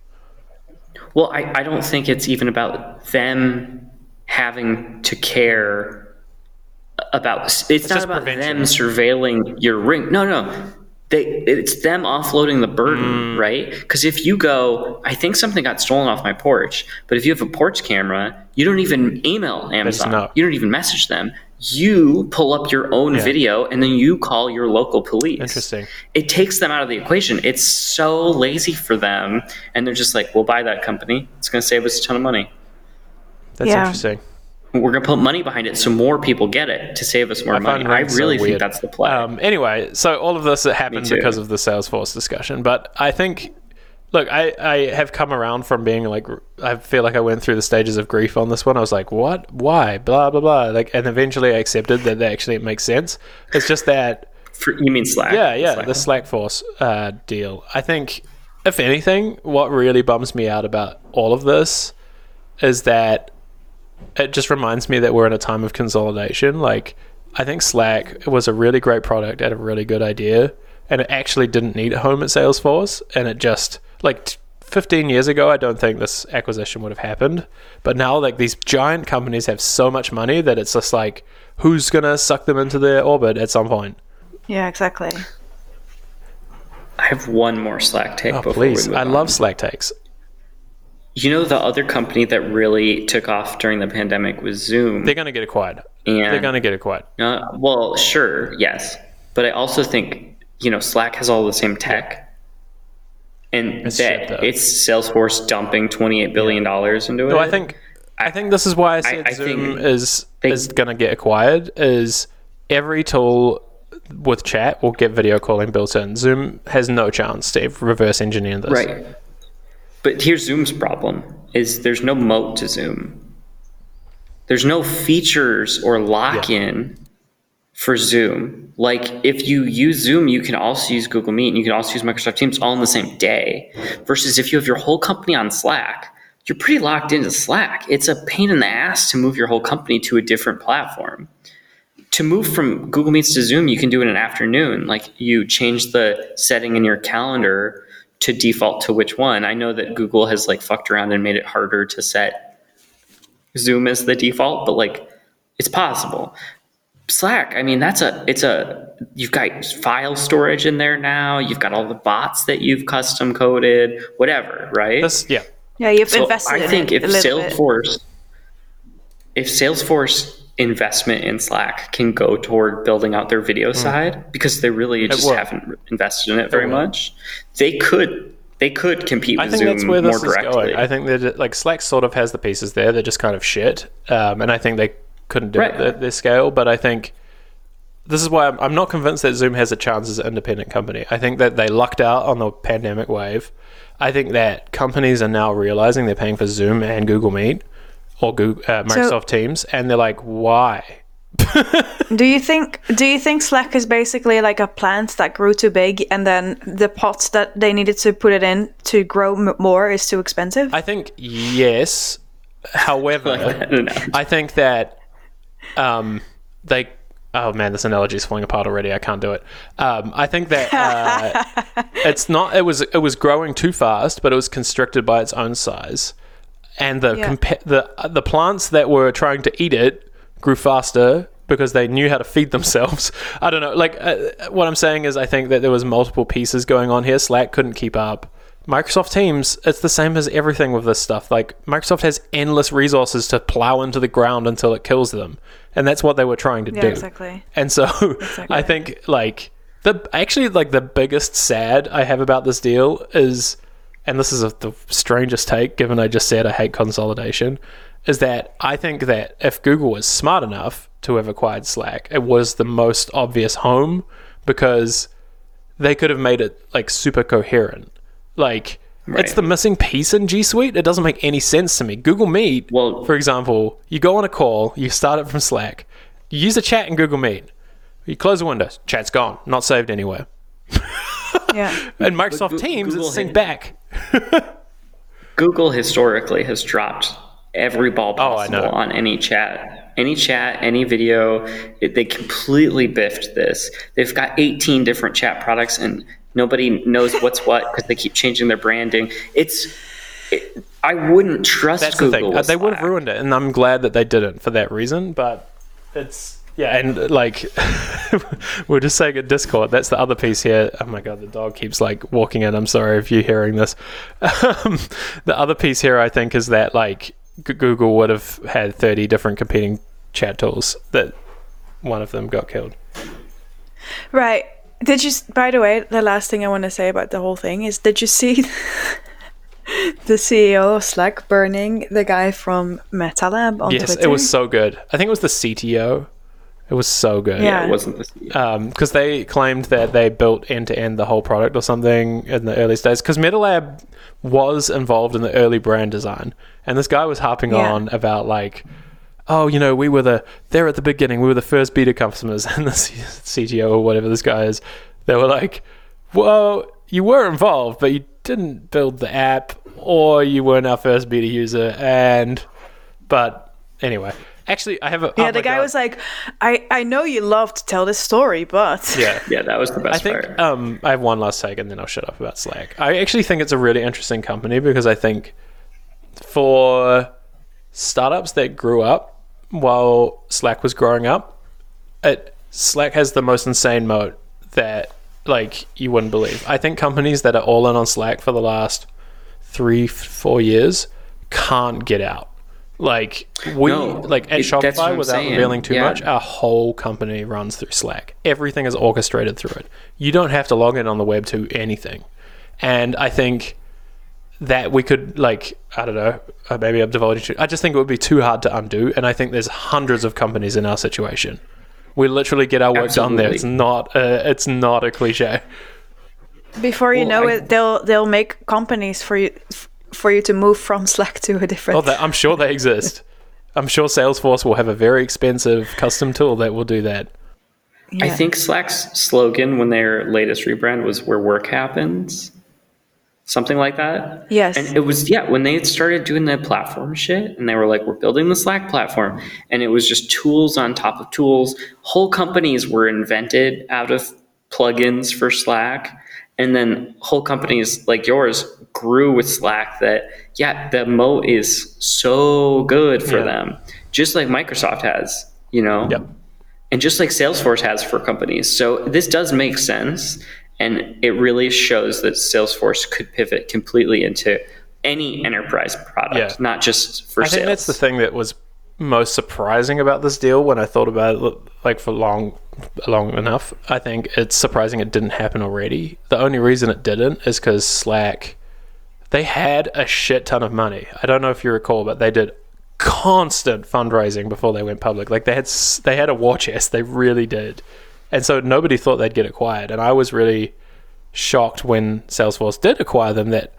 Well, I, I don't think it's even about them having to care about... It's, it's not about prevention. them surveilling your Ring. No, no. They, it's them offloading the burden, mm. right? Because if you go, I think something got stolen off my porch, but if you have a porch camera, you don't even email Amazon. You don't even message them. You pull up your own yeah. video, and then you call your local police. Interesting. It takes them out of the equation. It's so lazy for them, and they're just like, we'll buy that company. It's going to save us a ton of money. That's yeah. interesting. We're going to put money behind it so more people get it to save us more I money. I really so think that's the play. Um, anyway, so all of this happened because of the Salesforce discussion, but I think... Look, I, I have come around from being like, I feel like I went through the stages of grief on this one. I was like, what? Why? Blah, blah, blah. Like, and eventually I accepted that that actually makes sense. It's just that... For, you mean Slack? Yeah, yeah, Slack. The Slack Force uh, deal. I think, if anything, what really bums me out about all of this is that it just reminds me that we're in a time of consolidation. Like, I think Slack was a really great product and a really good idea, and it actually didn't need a home at Salesforce, and it just... Like fifteen years ago, I don't think this acquisition would have happened. But now, like, these giant companies have so much money that it's just like, who's going to suck them into their orbit at some point? Yeah, exactly. I have one more Slack take. Oh, please. I love Slack takes. You know, the other company that really took off during the pandemic was Zoom. They're going to get acquired. And, They're going to get acquired. Uh, well, sure, yes. But I also think, you know, Slack has all the same tech. Yeah. And it's that it's Salesforce dumping twenty-eight billion dollars into it. No, I think I think this is why I said I, I Zoom is they, is going to get acquired, is every tool with chat will get video calling built in. Zoom has no chance to reverse engineer this. Right. But here's Zoom's problem, is there's no moat to Zoom. There's no features or lock-in yeah. for Zoom. Like, if you use Zoom, you can also use Google Meet, and you can also use Microsoft Teams all in the same day. Versus if you have your whole company on Slack, you're pretty locked into Slack. It's a pain in the ass to move your whole company to a different platform. to move from Google Meets to Zoom, you can do it in an afternoon. Like, you change the setting in your calendar to default to which one. I know that Google has like fucked around and made it harder to set Zoom as the default, but like, it's possible. Slack, I mean, that's a, it's a, you've got file storage in there now. You've got all the bots that you've custom coded, whatever, right? That's, yeah. Yeah, you've so invested in it. I think if Salesforce, if Salesforce investment in Slack can go toward building out their video mm. side, because they really just haven't invested in it very much, they could they could compete with Zoom more directly. I think that's where this is going. I think that like Slack sort of has the pieces there. They're just kind of shit, um, and I think they couldn't do right. it at this scale. But I think this is why I'm, I'm not convinced that Zoom has a chance as an independent company. I think that they lucked out on the pandemic wave. I think that companies are now realizing they're paying for Zoom and Google Meet or Google, uh, Microsoft so, Teams, and they're like, why? do you think do you think Slack is basically like a plant that grew too big, and then the pots that they needed to put it in to grow m- more is too expensive? I think yes. However, I think that um, they... Oh man, this analogy is falling apart already. I can't do it. Um, I think that uh, it's not. It was it was growing too fast, but it was constricted by its own size. And the yeah. compa- the uh, the plants that were trying to eat it grew faster because they knew how to feed themselves. I don't know. Like uh, what I'm saying is, I think that there was multiple pieces going on here. Slack couldn't keep up. Microsoft Teams, it's the same as everything with this stuff. Like, Microsoft has endless resources to plow into the ground until it kills them. And that's what they were trying to yeah, do. Exactly. And so exactly. I think like the actually like the biggest sad I have about this deal is, and this is a, the strangest take given I just said I hate consolidation, is that I think that if Google was smart enough to have acquired Slack, it was the most obvious home, because they could have made it like super coherent. Like, right. It's the missing piece in G Suite. It doesn't make any sense to me. Google Meet, well, for example, you go on a call, you start it from Slack, you use a chat in Google Meet, you close the window, chat's gone, not saved anywhere. Yeah. And Microsoft Go- Teams, Google it's sent back. Google historically has dropped every ball possible oh, on any chat, any chat, any video. It, they completely biffed this. They've got eighteen different chat products, and nobody knows what's what because they keep changing their branding. It's, it, I wouldn't trust That's Google. The thing. Uh, they would have ruined it, and I'm glad that they didn't for that reason. But it's yeah, and like we're just saying at Discord. That's the other piece here. Oh my god, the dog keeps like walking in. I'm sorry if you're hearing this. Um, the other piece here, I think, is that like G- Google would have had thirty different competing chat tools. That one of them got killed. Right. Did you, by the way, the last thing I want to say about the whole thing is, did you see the C E O of Slack burning the guy from Metalab on yes, Twitter? Yes, it was so good. I think it was the C T O. It was so good. Yeah, yeah it wasn't the C E O. Because um, they claimed that they built end-to-end the whole product or something in the early days. Because Metalab was involved in the early brand design. And this guy was harping yeah. on about like... oh, you know, we were the, they're at the beginning, we were the first beta customers, and the C- CTO or whatever this guy is, they were like, well, you were involved, but you didn't build the app, or you weren't our first beta user, and, but anyway. Actually, I have a... Yeah, oh the guy God. was like, I, I know you love to tell this story, but... Yeah, yeah, that was the best I think, part. Um, I have one last take, and then I'll shut up about Slack. I actually think it's a really interesting company, because I think for startups that grew up, while Slack was growing up, it Slack has the most insane moat that like you wouldn't believe. I think companies that are all in on Slack for the last three, four years can't get out. Like we, no, like at it, Shopify, without saying. revealing too yeah. much, our whole company runs through Slack. Everything is orchestrated through it. You don't have to log in on the web to anything. And I think that we could like I don't know maybe I'm divulging I just think it would be too hard to undo, and I think there's hundreds of companies in our situation. We literally get our work Absolutely. done there. It's not a, it's not a cliche. Before you well, know I, it, they'll they'll make companies for you for you to move from Slack to a different. Oh, they, I'm sure they exist. I'm sure Salesforce will have a very expensive custom tool that will do that. Yeah. I think Slack's slogan when their latest rebrand was "Where work happens." something like that. Yes. And it was, yeah, when they had started doing the platform shit and they were like, we're building the Slack platform, and it was just tools on top of tools. Whole companies were invented out of plugins for Slack. And then whole companies like yours grew with Slack that, yeah, the moat is so good for yeah. them. Just like Microsoft has, you know, yep. and just like Salesforce has for companies. So this does make sense. And it really shows that Salesforce could pivot completely into any enterprise product, yeah. not just for I sales. I think that's the thing that was most surprising about this deal when I thought about it like for long, long enough. I think it's surprising it didn't happen already. The only reason it didn't is because Slack, they had a shit ton of money. I don't know if you recall, but they did constant fundraising before they went public. Like they had, they had a war chest. They really did. And so nobody thought they'd get acquired. And I was really shocked when Salesforce did acquire them that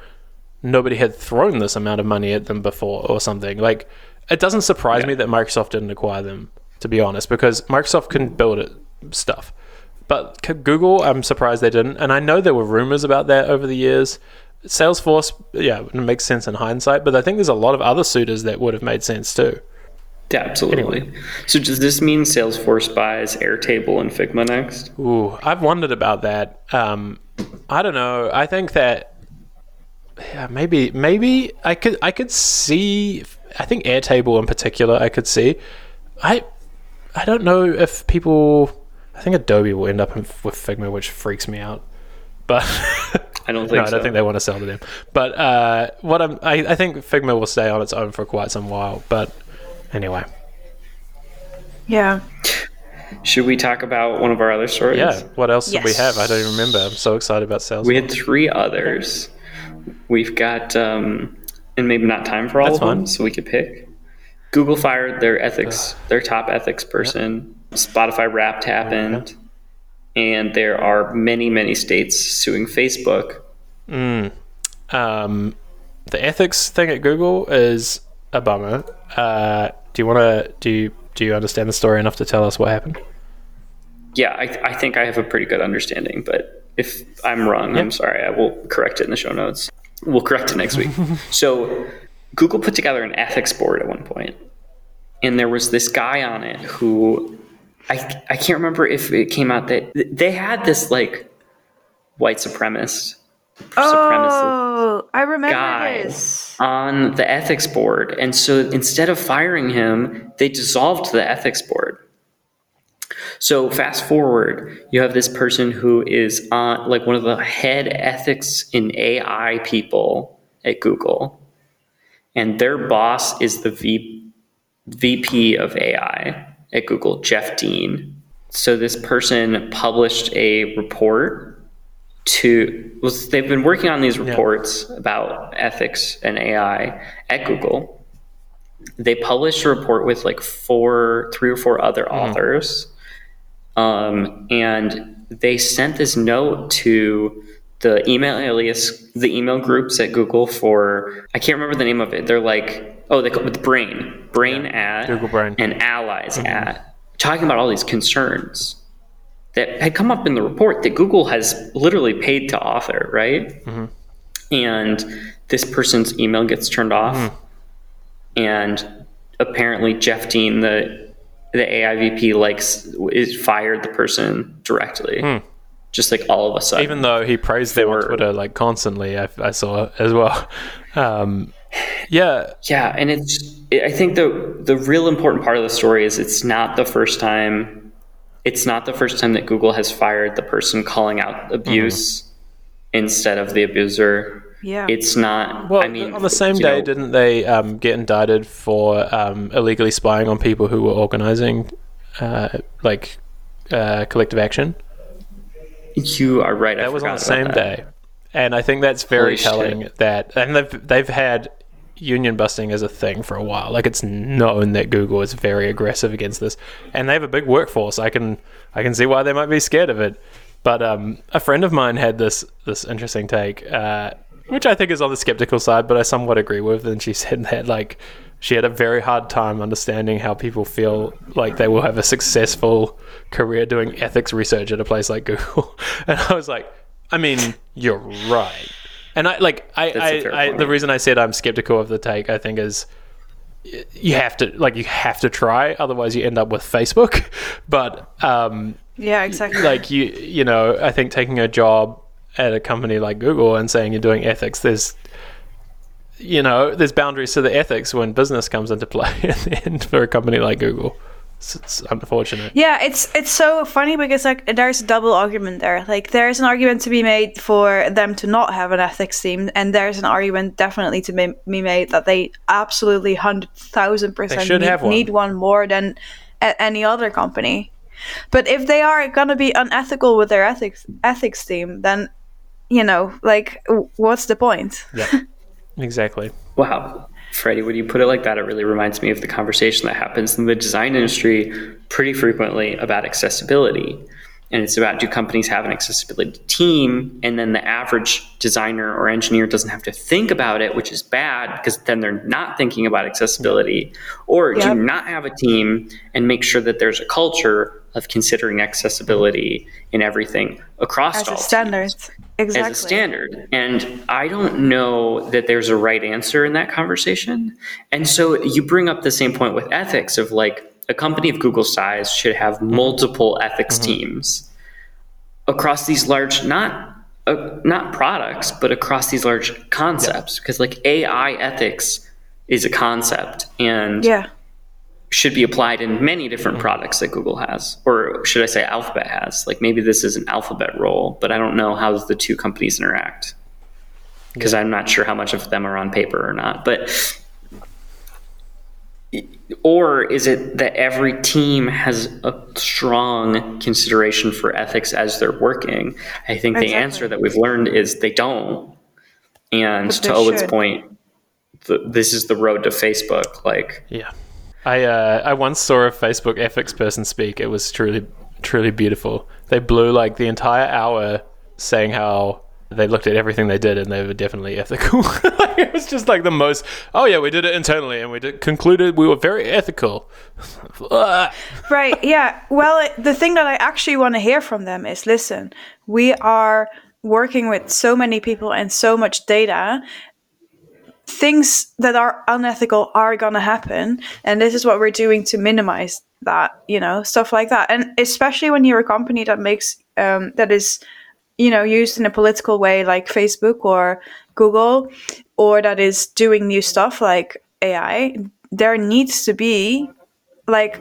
nobody had thrown this amount of money at them before or something. Like, it doesn't surprise yeah. me that Microsoft didn't acquire them, to be honest, because Microsoft can build it, stuff. But Google, I'm surprised they didn't. And I know there were rumors about that over the years. Salesforce, yeah, it makes sense in hindsight. But I think there's a lot of other suitors that would have made sense too. Yeah, absolutely. Anyway. So does this mean Salesforce buys Airtable and Figma next? Ooh, I've wondered about that. Um, I don't know. I think that yeah, maybe maybe I could I could see. I think Airtable in particular, I could see. I I don't know if people. I think Adobe will end up in, with Figma, which freaks me out. But I don't think. No, so. I don't think they want to sell to them. But uh, what I'm, I I think Figma will stay on its own for quite some while. But anyway. Yeah. Should we talk about one of our other stories? Yeah. What else yes. did we have? I don't even remember. I'm so excited about Salesforce. We had three others. We've got, um, and maybe not time for all That's of fine. them, so we could pick. Google fired their ethics, their top ethics person. Yep. Spotify Wrapped happened. Yep. And there are many, many states suing Facebook. Mm. Um, the ethics thing at Google is a bummer. Uh, do you want to do you, do you understand the story enough to tell us what happened? Yeah, I, th- I think I have a pretty good understanding, but if I'm wrong, yep. I'm sorry. I will correct it in the show notes. We'll correct it next week. So Google put together an ethics board at one point, and there was this guy on it who I I can't remember if it came out that they had this like white supremacist. Oh, I remember guys on the ethics board. And so instead of firing him, they dissolved the ethics board. So fast forward, you have this person who is on like one of the head ethics in A I people at Google. And their boss is the V P of A I at Google, Jeff Dean. So this person published a report to well, they've been working on these reports yeah. about ethics and A I at Google. They published a report with like four, three or four other mm. authors. Um, and they sent this note to the email alias, the email groups at Google for, I can't remember the name of it. They're like, oh, they call it Brain, Brain yeah. at Google Brain and Allies mm-hmm. at, talking about all these concerns that had come up in the report that Google has literally paid to author, right? Mm-hmm. And this person's email gets turned off. Mm. And apparently Jeff Dean, the the A I V P, like, is fired the person directly. Mm. Just like all of a sudden. Even though he praised them on Twitter like constantly, I, I saw it as well. Um, yeah. Yeah, and it's. I think the the real important part of the story is it's not the first time It's not the first time that Google has fired the person calling out abuse mm. instead of the abuser. Yeah. It's not... Well, I mean, on the same day, know, didn't they um, get indicted for um, illegally spying on people who were organizing, uh, like, uh, collective action? You are right. I that was on the same day. And I think that's very Holy telling shit. that... And they've, they've had union busting as a thing for a while. Like, it's known that Google is very aggressive against this, and they have a big workforce. I can I can see why they might be scared of it. But um, a friend of mine had this this interesting take, uh, which I think is on the skeptical side, but I somewhat agree with. And she said that like she had a very hard time understanding how people feel like they will have a successful career doing ethics research at a place like Google. And I was like, I mean, you're right. And I like I, I, I the reason I said I'm skeptical of the take, I think, is you have to like you have to try, otherwise you end up with Facebook. But um, yeah, exactly. Like you you know, I think taking a job at a company like Google and saying you're doing ethics, there's you know there's boundaries to the ethics when business comes into play at the end for a company like Google. It's unfortunate. Yeah, it's it's so funny because like there's a double argument there. Like there's an argument to be made for them to not have an ethics team, and there's an argument definitely to be, be made that they absolutely one hundred thousand percent need, have one. need one more than a- any other company. But if they are going to be unethical with their ethics ethics team, then you know, like what's the point? Yeah. Exactly. Wow. Freddie, when you put it like that, it really reminds me of the conversation that happens in the design industry pretty frequently about accessibility. And it's about, do companies have an accessibility team? And then the average designer or engineer doesn't have to think about it, which is bad because then they're not thinking about accessibility. Or yep. do not have a team and make sure that there's a culture of considering accessibility in everything across all teams. As a standard. Exactly. As a standard. And I don't know that there's a right answer in that conversation. And so you bring up the same point with ethics of like, a company of Google size should have multiple ethics mm-hmm. teams across these large, not uh, not products, but across these large concepts. Because yeah. like A I ethics is a concept and yeah. should be applied in many different mm-hmm. products that Google has, or should I say Alphabet has. Like maybe this is an Alphabet role, but I don't know how the two companies interact because yeah. I'm not sure how much of them are on paper or not. But or is it that every team has a strong consideration for ethics as they're working? I think exactly. the answer that we've learned is they don't. And but to Owen's point, th- this is the road to Facebook. Like, yeah, I uh, I once saw a Facebook ethics person speak. It was truly, truly beautiful. They blew like the entire hour saying how they looked at everything they did and they were definitely ethical. Like, it was just like the most, oh yeah, we did it internally and we did, concluded we were very ethical. Right, yeah. Well, it, the thing that I actually want to hear from them is, listen, we are working with so many people and so much data. Things that are unethical are going to happen, and this is what we're doing to minimize that, you know, stuff like that. And especially when you're a company that makes, um, that is... you know, used in a political way like Facebook or Google, or that is doing new stuff like A I, there needs to be like,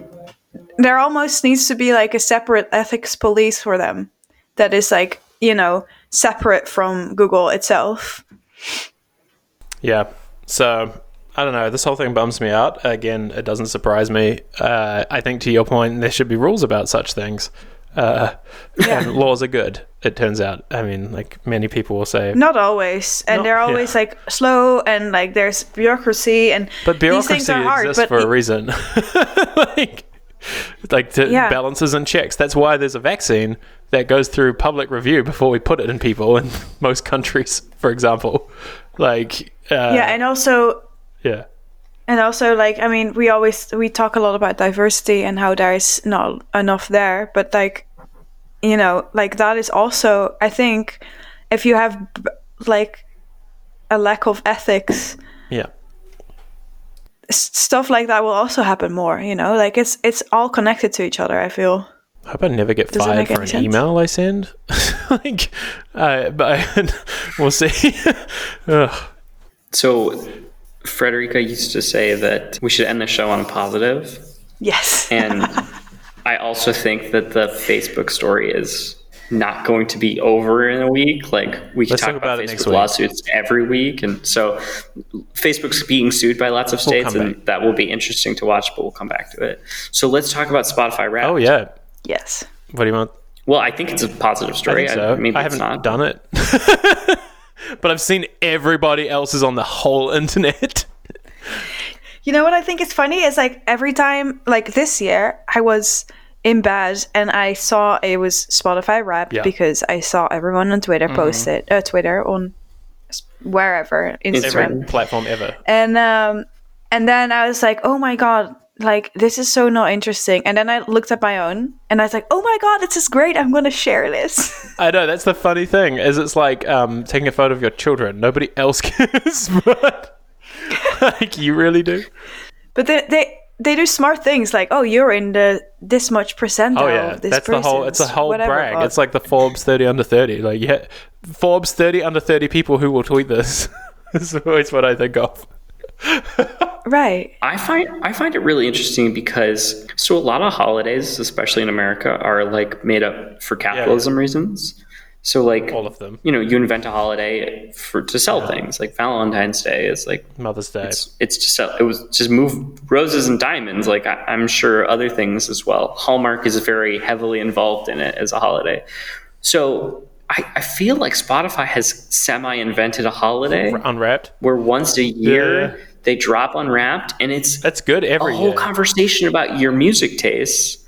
there almost needs to be like a separate ethics police for them that is like, you know, separate from Google itself. Yeah. So I don't know. This whole thing bums me out. Again, it doesn't surprise me. Uh, I think to your point, there should be rules about such things. Uh, yeah. And laws are good, it turns out. I mean, like many people will say, not always, and not, they're always yeah. like slow, and like there's bureaucracy, and but bureaucracy these things are hard, exists but for it, a reason. like, like to yeah. balances and checks. That's why there's a vaccine that goes through public review before we put it in people in most countries, for example. Like, uh, yeah, and also, yeah. And also, like, I mean, we always, we talk a lot about diversity and how there is not enough there. But, like, you know, like, that is also, I think, if you have, like, a lack of ethics. Yeah. S- stuff like that will also happen more, you know? Like, it's it's all connected to each other, I feel. I hope I never get Does fired for an sense? email I send. like, uh, but I, we'll see. Ugh. So... Frederica used to say that we should end the show on a positive. Yes. And I also think that the Facebook story is not going to be over in a week. Like, we can talk, talk about, about Facebook lawsuits every week. And so Facebook's being sued by lots of states, we'll and that will be interesting to watch, but we'll come back to it. So let's talk about Spotify Wrapped. Oh, yeah. Yes. What do you want? Well, I think it's a positive story. I, so. I mean, I haven't not. done it. But I've seen everybody else's on the whole internet. You know what I think is funny is like every time, like this year, I was in bed and I saw it was Spotify Wrapped yeah. because I saw everyone on Twitter mm-hmm. post it, uh, Twitter on wherever, Instagram. Every platform ever. And um, and then I was like, oh my God, like, this is so not interesting. And then I looked at my own and I was like, oh my God, this is great. I'm going to share this. I know. That's the funny thing is it's like um, taking a photo of your children. Nobody else cares, but like you really do. But they, they, they do smart things like, oh, you're in the this much percentile oh, yeah. of this That's the whole. It's a whole brag. Of. It's like the Forbes thirty under thirty. Like, yeah, Forbes thirty under thirty people who will tweet this. It's always what I think of. Right. I find I find it really interesting because so a lot of holidays, especially in America, are like made up for capitalism yeah. reasons. So like all of them, you know, you invent a holiday for to sell yeah. things. Like Valentine's Day is like Mother's Day. It's, it's just it was just move roses and diamonds. Like I, I'm sure other things as well. Hallmark is very heavily involved in it as a holiday. So. I feel like Spotify has semi-invented a holiday. Unwrapped. Where once a year yeah. they drop Unwrapped, and it's that's good every a whole year. Conversation about your music tastes.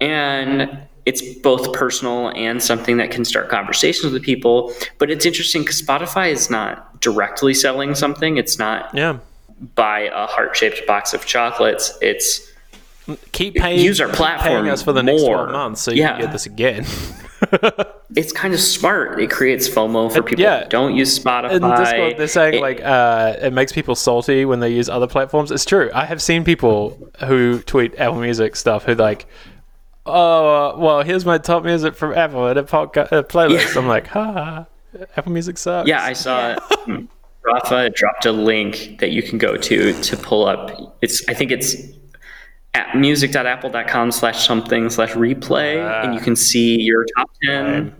And it's both personal and something that can start conversations with people. But it's interesting because Spotify is not directly selling something. It's not yeah. buy a heart-shaped box of chocolates. It's keep paying, use our platform keep paying us for the next four months so you yeah. can get this again. It's kind of smart. It creates FOMO for people yeah. who don't use Spotify. In Discord, they're saying it, like uh, it makes people salty when they use other platforms. It's true. I have seen people who tweet Apple Music stuff who like, oh, well, here's my top music from Apple and a podcast a playlist. Yeah. I'm like, ha, Apple Music sucks. Yeah, I saw it. Rafa dropped a link that you can go to to pull up. It's I think it's. at music.apple.com slash something slash replay uh, and you can see your top ten man.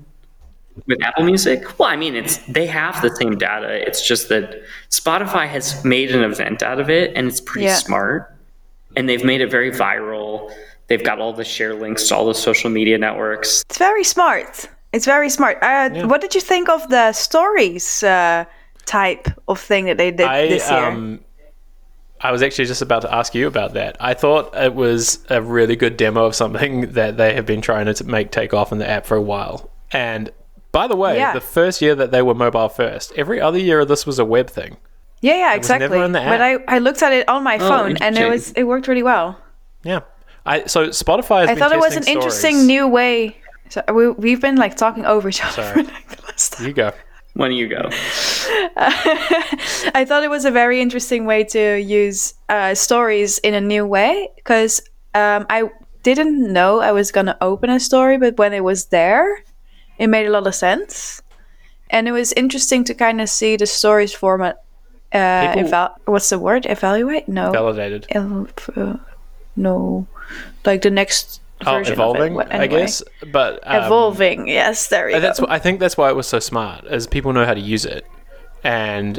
With Apple Music. Well, I mean, it's they have the same data. It's just that Spotify has made an event out of it, and it's pretty yeah. smart. And they've made it very viral. They've got all the share links to all the social media networks. It's very smart. It's very smart. Uh, yeah. What did you think of the stories uh, type of thing that they did I, this year? Um, I was actually just about to ask you about that. I thought it was a really good demo of something that they have been trying to make take off in the app for a while. And by the way, yeah. the first year that they were mobile first, every other year this was a web thing. Yeah, yeah, it exactly. Was never in the app. But I, I looked at it on my oh, phone and it was it worked really well. Yeah. I so Spotify has I been thought it was an stories. Interesting new way. So we we've been like talking over each other for like the last time. You go. When do you go? Uh, I thought it was a very interesting way to use uh, stories in a new way because um, I didn't know I was going to open a story, but when it was there, it made a lot of sense. And it was interesting to kind of see the stories format. Uh, eva- what's the word? Evaluate? No. Validated. El- uh, no. Like the next... Oh, evolving, it, anyway. I guess. But um, evolving, yes, there you that's go. Wh- I think that's why it was so smart, is people know how to use it. And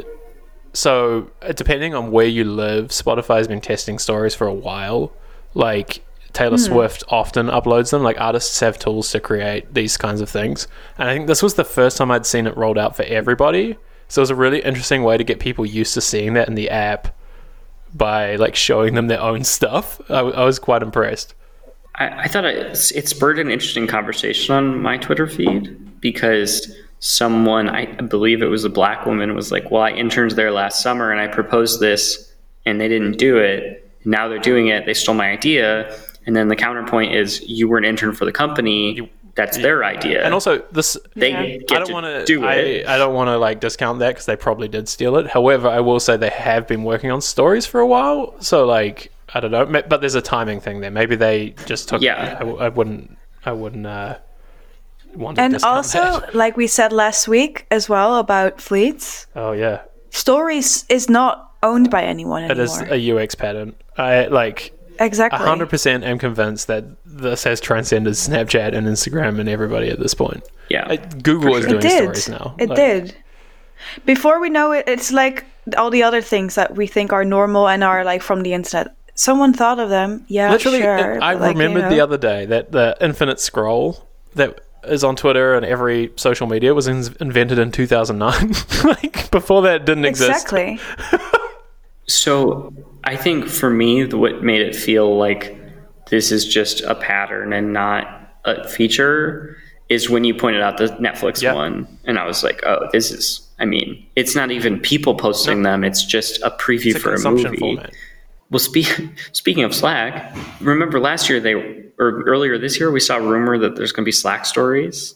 so, depending on where you live, Spotify has been testing stories for a while. Like, Taylor mm. Swift often uploads them. Like, artists have tools to create these kinds of things. And I think this was the first time I'd seen it rolled out for everybody. So, it was a really interesting way to get people used to seeing that in the app by, like, showing them their own stuff. I, w- I was quite impressed. I, I thought it, it spurred an interesting conversation on my Twitter feed because someone, I believe it was a black woman, was like, well, I interned there last summer and I proposed this and they didn't do it. Now they're doing it. They stole my idea. And then the counterpoint is you were an intern for the company. That's their idea. And also, this they yeah. get I don't to wanna, do I, it. I don't want to like discount that because they probably did steal it. However, I will say they have been working on stories for a while. So like... I don't know, but there's a timing thing there. Maybe they just took. Yeah, I, I wouldn't. I wouldn't uh, want to. And also, that. Like we said last week as well about fleets. Oh yeah. Stories is not owned by anyone anymore. It is a U X pattern. I like exactly. one hundred percent am convinced that this has transcended Snapchat and Instagram and everybody at this point. Yeah, I, Google is sure. doing stories now. It like, did. Before we know it, it's like all the other things that we think are normal and are like from the internet. Someone thought of them. Yeah, literally, sure. It, I like, remembered you know. the other day that the infinite scroll that is on Twitter and every social media was in- invented in two thousand nine. Like, before that, it didn't exactly. exist. Exactly. So, I think for me, what made it feel like this is just a pattern and not a feature is when you pointed out the Netflix yep. one. And I was like, oh, this is, I mean, it's not even people posting them. It's just a preview it's a for a movie. Format. Well, speak, speaking of Slack, remember last year they or earlier this year we saw a rumor that there's going to be Slack stories.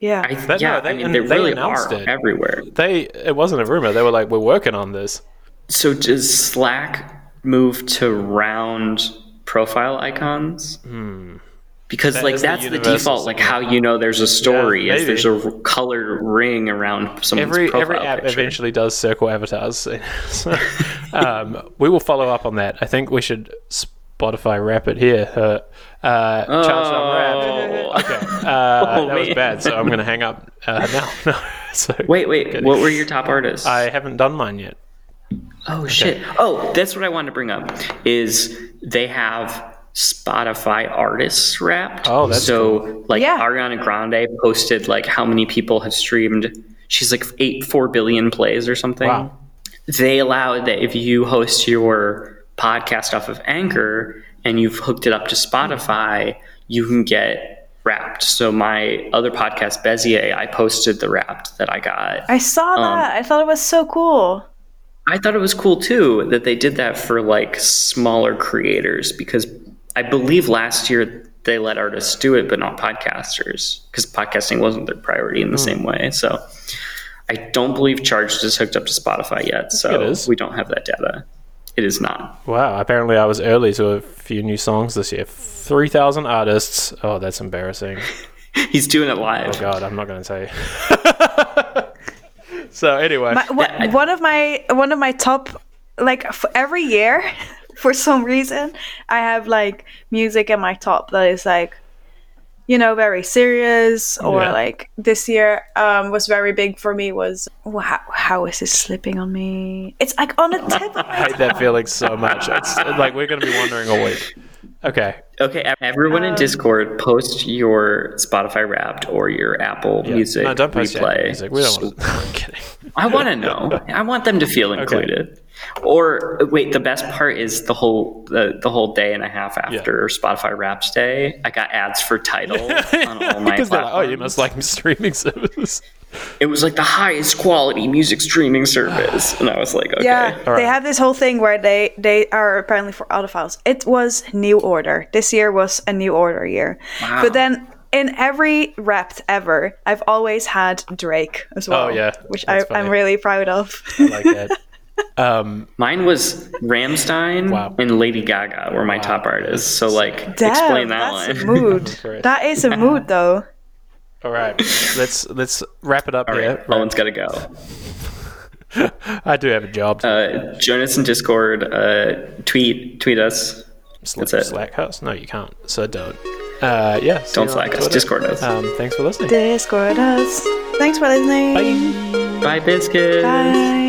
Yeah, I, that, yeah. No, they, I mean, they, they really are it. everywhere. They it wasn't a rumor. They were like, we're working on this. So does Slack move to round profile icons? Hmm. Because that like that's the default, like how you know there's a story yeah, is there's a colored ring around someone's every, profile every app picture. Eventually does circle avatars. So, um, we will follow up on that. I think we should Spotify wrap it here. Uh, uh, oh. Charge Tech Wrap. Okay, uh, oh, that man. was bad. So I'm going to hang up uh, now. No. So, wait, wait. Good. What were your top artists? I haven't done mine yet. Oh okay. shit! Oh, that's what I wanted to bring up. Is they have Spotify artists wrapped. Oh, that's so cool. Like yeah. Ariana Grande posted like how many people have streamed. She's like eight four billion plays or something. Wow. They allowed that if you host your podcast off of Anchor and you've hooked it up to Spotify, you can get wrapped. So my other podcast, Bezier, I posted the wrapped that I got. I saw that. Um, I thought it was so cool. I thought it was cool too that they did that for like smaller creators because I believe last year they let artists do it, but not podcasters because podcasting wasn't their priority in the mm. same way. So I don't believe Charged is hooked up to Spotify yet. So we don't have that data. It is not. Wow. Apparently I was early to a few new songs this year. three thousand artists. Oh, that's embarrassing. He's doing it live. Oh God, I'm not going to tell you. So anyway, my, what, yeah, I, one of my, one of my top, like for every year, for some reason, I have like music in my top that is like, you know, very serious or yeah. like this year um, was very big for me was, wow, how is this slipping on me? It's like on a tip. I hate that feeling so much. It's like we're going to be wondering all week. Okay. Okay. Everyone um, in Discord, post your Spotify Wrapped or your Apple yeah. Music no, don't post replay. Music. We don't want to. I'm kidding. I want to know. I want them to feel included. Okay. Or wait, the best part is the whole the, the whole day and a half after yeah. Spotify Wraps Day. I got ads for Tidal on all my because platforms. They're like, oh, you must like streaming service. It was like the highest quality music streaming service, and I was like, okay. Yeah, right. They have this whole thing where they they are apparently for autofiles. It was New Order. This year was a New Order year, wow. But then. In every Wrapped ever, I've always had Drake as well. Oh, yeah. Which I, I'm really proud of. I like that. Um, Mine was Rammstein wow. and Lady Gaga were my wow. top artists. So, like, Damn, explain that that's line. A mood. That is a mood, though. All right. Let's let's wrap it up All here. Right. Owen's got to go. I do have a job. Uh, join us in Discord. Uh, tweet tweet us. Slack, that's it. Slack us? No, you can't. So don't. Uh, yeah, don't slack us. Discord us. Um, thanks for listening. Discord us. Thanks for listening. Bye. Bye, biscuits. Bye.